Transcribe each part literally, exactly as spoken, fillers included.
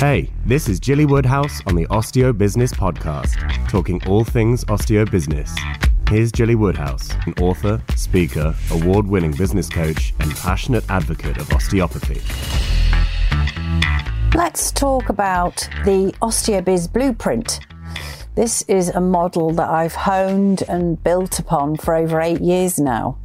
Hey, this is Jilly Woodhouse on the Osteo Business Podcast, talking all things osteo business. Here's Jilly Woodhouse, an author, speaker, award-winning business coach, and passionate advocate of osteopathy. Let's talk about the OsteoBiz Blueprint. This is a model that I've honed and built upon for over eight years now.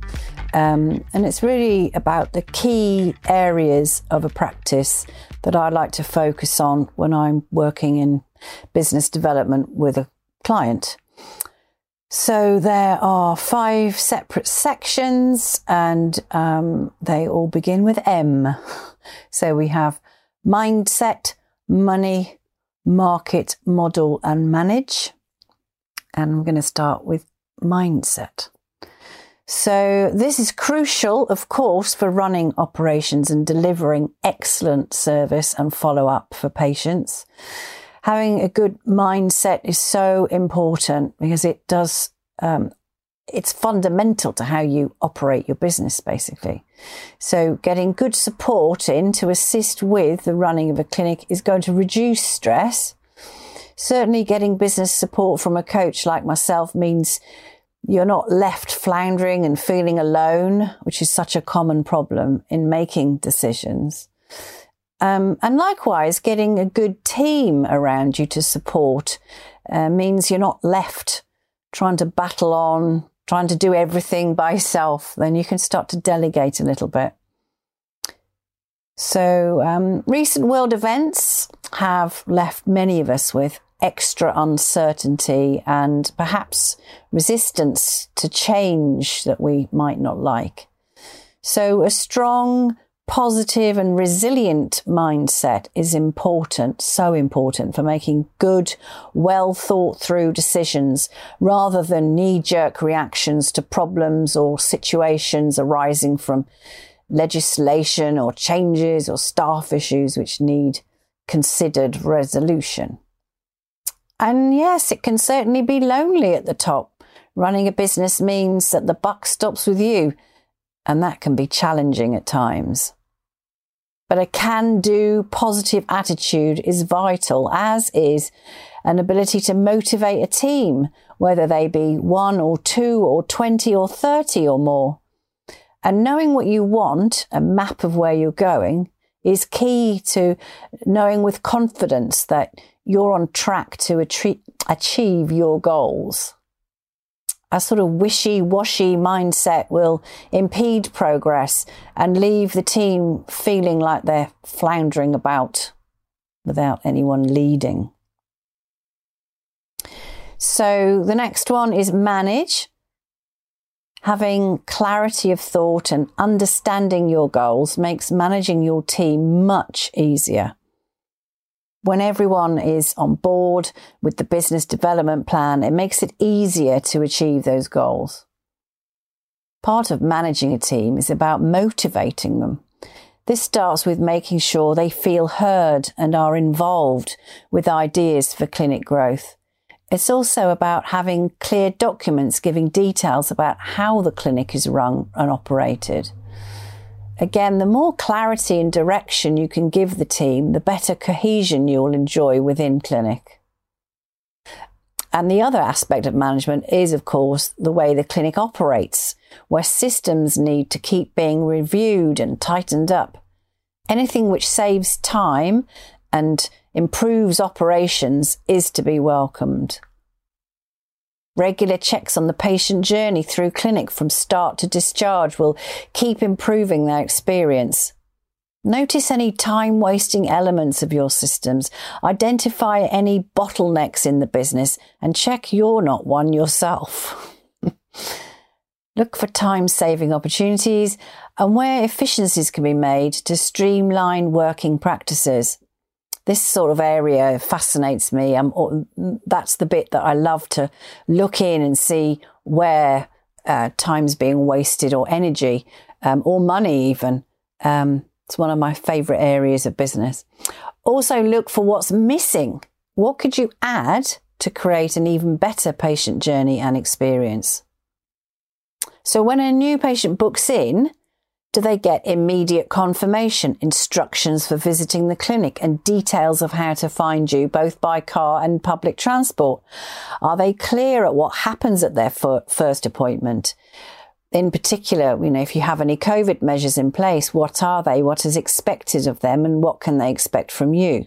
Um, and it's really about the key areas of a practice that I like to focus on when I'm working in business development with a client. So there are five separate sections, and um, they all begin with M. So we have mindset, money, market, model, and manage. And I'm going to start with mindset. So this is crucial, of course, for running operations and delivering excellent service and follow-up for patients. Having a good mindset is so important because it does, um, it's fundamental to how you operate your business, basically. So getting good support in to assist with the running of a clinic is going to reduce stress. Certainly getting business support from a coach like myself means you're not left floundering and feeling alone, which is such a common problem in making decisions. Um, and likewise, getting a good team around you to support uh, means you're not left trying to battle on, trying to do everything by yourself. Then you can start to delegate a little bit. So um, recent world events have left many of us with extra uncertainty and perhaps resistance to change that we might not like. So a strong, positive and resilient mindset is important, so important for making good, well thought through decisions rather than knee-jerk reactions to problems or situations arising from legislation or changes or staff issues which need considered resolution. And yes, it can certainly be lonely at the top. Running a business means that the buck stops with you, and that can be challenging at times. But a can-do positive attitude is vital, as is an ability to motivate a team, whether they be one or two or twenty or thirty or more. And knowing what you want, a map of where you're going, is key to knowing with confidence that you're on track to achieve your goals. A sort of wishy-washy mindset will impede progress and leave the team feeling like they're floundering about without anyone leading. So the next one is manage. Having clarity of thought and understanding your goals makes managing your team much easier. When everyone is on board with the business development plan, it makes it easier to achieve those goals. Part of managing a team is about motivating them. This starts with making sure they feel heard and are involved with ideas for clinic growth. It's also about having clear documents giving details about how the clinic is run and operated. Again, the more clarity and direction you can give the team, the better cohesion you'll enjoy within clinic. And the other aspect of management is, of course, the way the clinic operates, where systems need to keep being reviewed and tightened up. Anything which saves time and improves operations is to be welcomed. Regular checks on the patient journey through clinic from start to discharge will keep improving their experience. Notice any time-wasting elements of your systems. Identify any bottlenecks in the business and check you're not one yourself. Look for time-saving opportunities and where efficiencies can be made to streamline working practices. This sort of area fascinates me. Um, that's the bit that I love to look in and see where uh, time's being wasted or energy um, or money even. Um, it's one of my favourite areas of business. Also look for what's missing. What could you add to create an even better patient journey and experience? So when a new patient books in, Do they get immediate confirmation, instructions for visiting the clinic, and details of how to find you both by car and public transport? Are they clear at what happens at their first appointment? In particular, you know, if you have any COVID measures in place, what are they? What is expected of them, and what can they expect from you?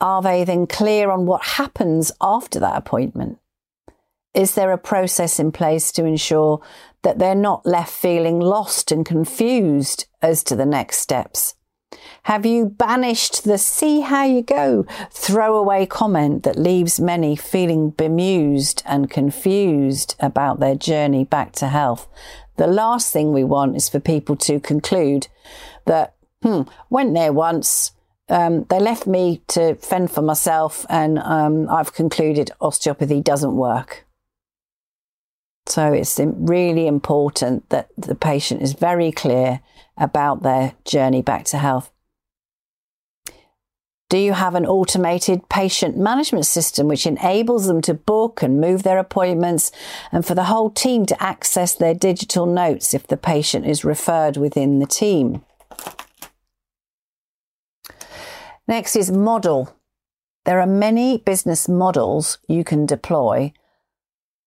Are they then clear on what happens after that appointment? Is there a process in place to ensure that they're not left feeling lost and confused as to the next steps? Have you banished the "see how you go" throwaway comment that leaves many feeling bemused and confused about their journey back to health? The last thing we want is for people to conclude that, hmm, went there once, Um, they left me to fend for myself, and um, I've concluded osteopathy doesn't work. So it's really important that the patient is very clear about their journey back to health. Do you have an automated patient management system which enables them to book and move their appointments, and for the whole team to access their digital notes if the patient is referred within the team? Next is model. There are many business models you can deploy,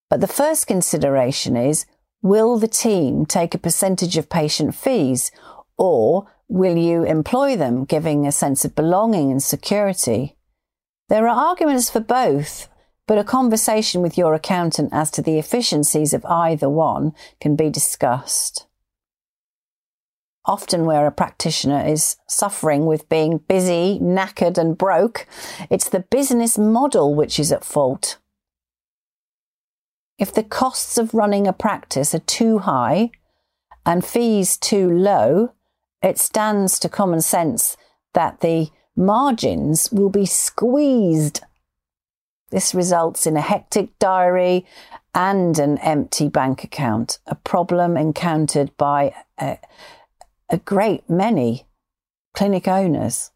but the first consideration is, will the team take a percentage of patient fees, or will you employ them, giving a sense of belonging and security? There are arguments for both, but a conversation with your accountant as to the efficiencies of either one can be discussed. Often where a practitioner is suffering with being busy, knackered and broke, it's the business model which is at fault. If the costs of running a practice are too high and fees too low, it stands to common sense that the margins will be squeezed. This results in a hectic diary and an empty bank account, a problem encountered by a A great many clinic owners,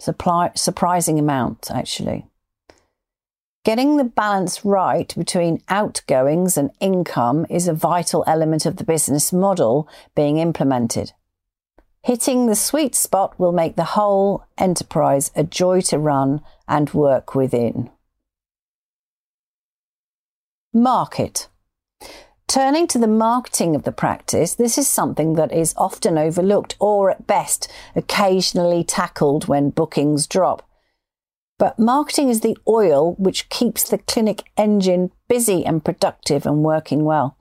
supply, surprising amount actually. Getting the balance right between outgoings and income is a vital element of the business model being implemented. Hitting the sweet spot will make the whole enterprise a joy to run and work within. Market. Turning to the marketing of the practice, this is something that is often overlooked, or at best occasionally tackled when bookings drop. But marketing is the oil which keeps the clinic engine busy and productive and working well.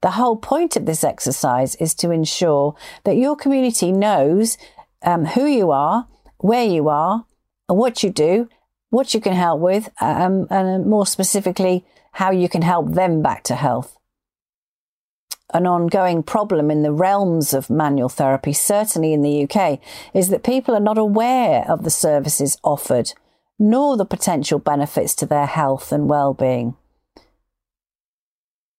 The whole point of this exercise is to ensure that your community knows um, who you are, where you are, and what you do, what you can help with, um, and more specifically, how you can help them back to health. An ongoing problem in the realms of manual therapy, certainly in the U K, is that people are not aware of the services offered, nor the potential benefits to their health and well-being.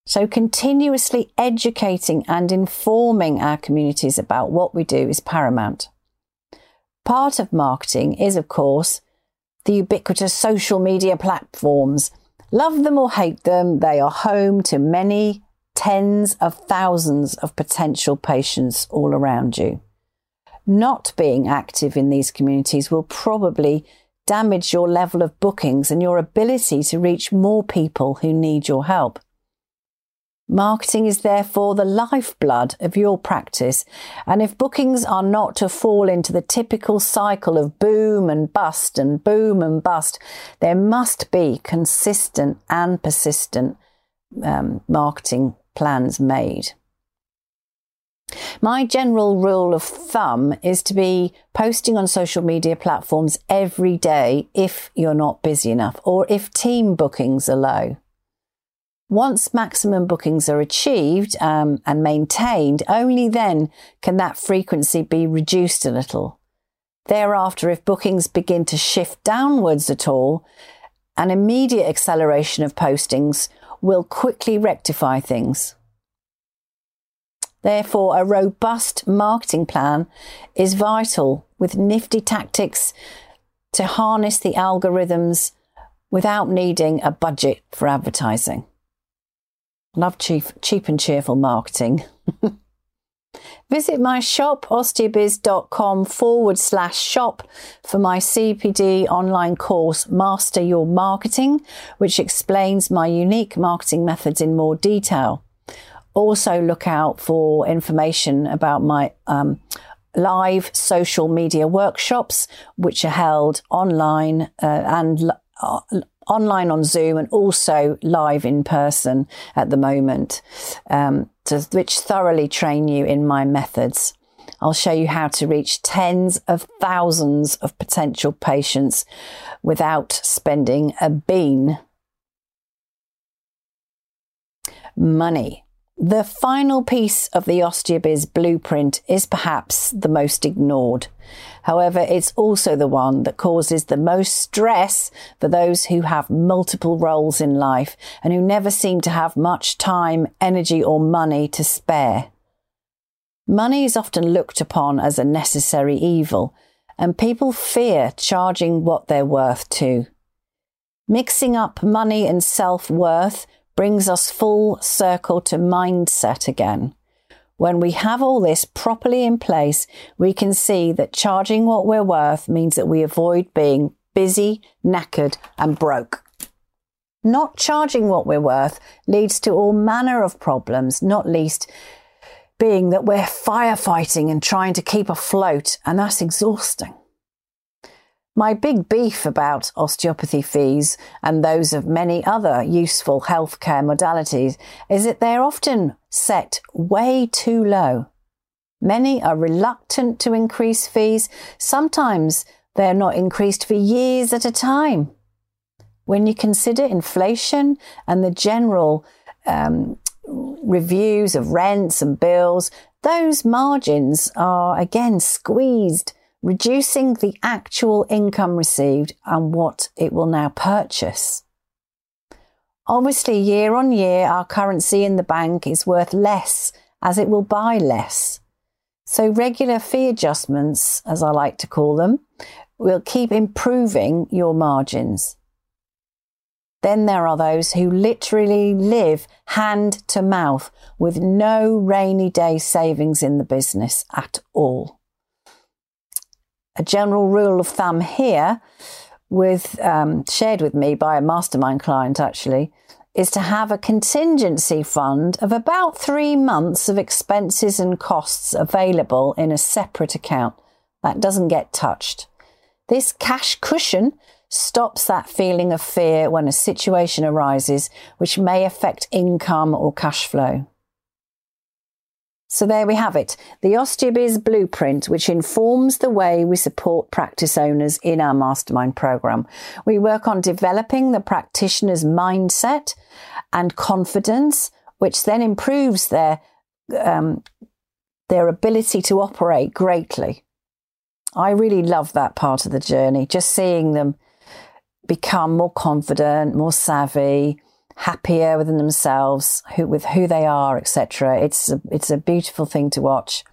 So continuously educating and informing our communities about what we do is paramount. Part of marketing is, of course, the ubiquitous social media platforms. Love them or hate them, they are home to many tens of thousands of potential patients all around you. Not being active in these communities will probably damage your level of bookings and your ability to reach more people who need your help. Marketing is therefore the lifeblood of your practice, and if bookings are not to fall into the typical cycle of boom and bust and boom and bust, there must be consistent and persistent um, marketing plans made. My general rule of thumb is to be posting on social media platforms every day if you're not busy enough, or if team bookings are low. Once maximum bookings are achieved um, and maintained, only then can that frequency be reduced a little. Thereafter, if bookings begin to shift downwards at all, an immediate acceleration of postings will quickly rectify things. Therefore, a robust marketing plan is vital, with nifty tactics to harness the algorithms without needing a budget for advertising. Love cheap, cheap and cheerful marketing. Visit my shop, osteobiz.com forward slash shop, for my C P D online course, Master Your Marketing, which explains my unique marketing methods in more detail. Also look out for information about my um, live social media workshops, which are held online uh, and uh, online on Zoom, and also live in person at the moment, um, to, which thoroughly train you in my methods. I'll show you how to reach tens of thousands of potential patients without spending a bean. Money. The final piece of the OsteoBiz blueprint is perhaps the most ignored. However, it's also the one that causes the most stress for those who have multiple roles in life and who never seem to have much time, energy, or money to spare. Money is often looked upon as a necessary evil, and people fear charging what they're worth to. Mixing up money and self-worth brings us full circle to mindset again. When we have all this properly in place, we can see that charging what we're worth means that we avoid being busy, knackered, and broke. Not charging what we're worth leads to all manner of problems, not least being that we're firefighting and trying to keep afloat, and that's exhausting. My big beef about osteopathy fees and those of many other useful healthcare modalities is that they're often set way too low. Many are reluctant to increase fees. Sometimes they're not increased for years at a time. When you consider inflation and the general um, reviews of rents and bills, those margins are again squeezed, reducing the actual income received and what it will now purchase. Obviously, year on year, our currency in the bank is worth less as it will buy less. So regular fee adjustments, as I like to call them, will keep improving your margins. Then there are those who literally live hand to mouth with no rainy day savings in the business at all. A general rule of thumb here, with um, shared with me by a mastermind client actually, is to have a contingency fund of about three months of expenses and costs available in a separate account that doesn't get touched. This cash cushion stops that feeling of fear when a situation arises which may affect income or cash flow. So there we have it, the OsteoBiz Blueprint, which informs the way we support practice owners in our mastermind program. We work on developing the practitioner's mindset and confidence, which then improves their, um, their ability to operate greatly. I really love that part of the journey, just seeing them become more confident, more savvy, happier within themselves, who, with who they are, et cetera. It's a, it's a beautiful thing to watch.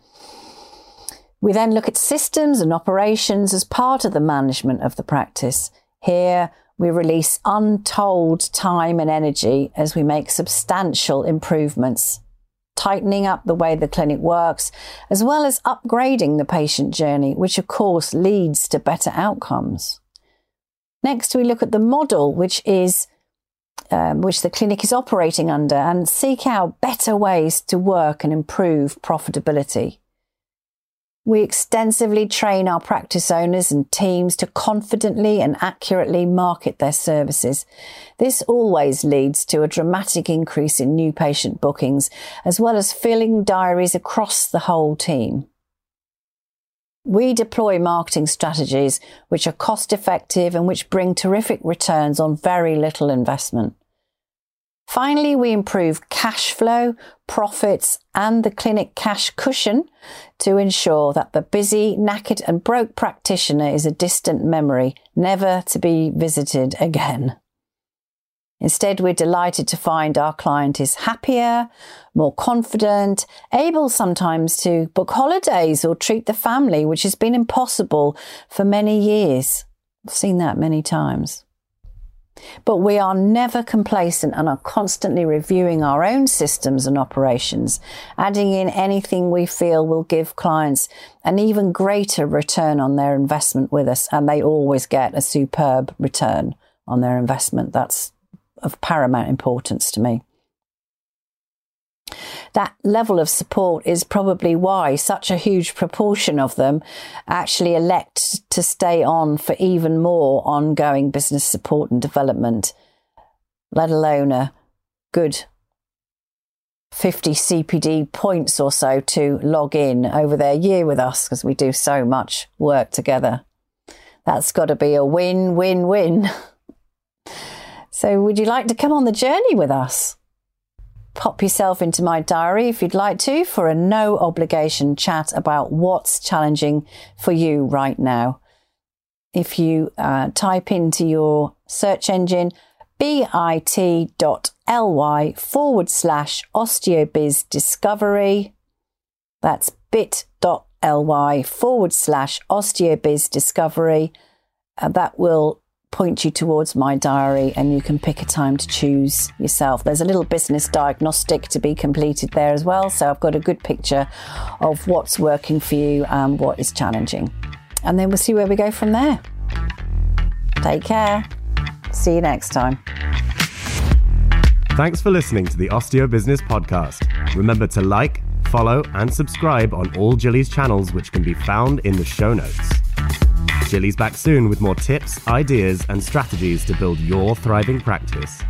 We then look at systems and operations as part of the management of the practice. Here, we release untold time and energy as we make substantial improvements, tightening up the way the clinic works, as well as upgrading the patient journey, which of course leads to better outcomes. Next, we look at the model, which is Um, which the clinic is operating under, and seek out better ways to work and improve profitability. We extensively train our practice owners and teams to confidently and accurately market their services. This always leads to a dramatic increase in new patient bookings, as well as filling diaries across the whole team. We deploy marketing strategies which are cost effective and which bring terrific returns on very little investment. Finally, we improve cash flow, profits, and the clinic cash cushion to ensure that the busy, knackered, and broke practitioner is a distant memory, never to be visited again. Instead, we're delighted to find our client is happier, more confident, able sometimes to book holidays or treat the family, which has been impossible for many years. I've seen that many times. But we are never complacent and are constantly reviewing our own systems and operations, adding in anything we feel will give clients an even greater return on their investment with us. And they always get a superb return on their investment. That's of paramount importance to me. That level of support is probably why such a huge proportion of them actually elect to stay on for even more ongoing business support and development, let alone a good fifty C P D points or so to log in over their year with us, because we do so much work together. That's got to be a win, win, win. So would you like to come on the journey with us? Pop yourself into my diary if you'd like to for a no obligation chat about what's challenging for you right now. If you uh, type into your search engine bit.ly forward slash osteobiz discovery, that's bit.ly forward slash osteobiz discovery, uh, that will point you towards my diary and you can pick a time to choose yourself. There's a little business diagnostic to be completed there as well. So I've got a good picture of what's working for you and what is challenging. And then we'll see where we go from there. Take care. See you next time. Thanks for listening to the OsteoBiz podcast. Remember to like, follow and subscribe on all Jilly's channels, which can be found in the show notes. Jilly's back soon with more tips, ideas, and strategies to build your thriving practice.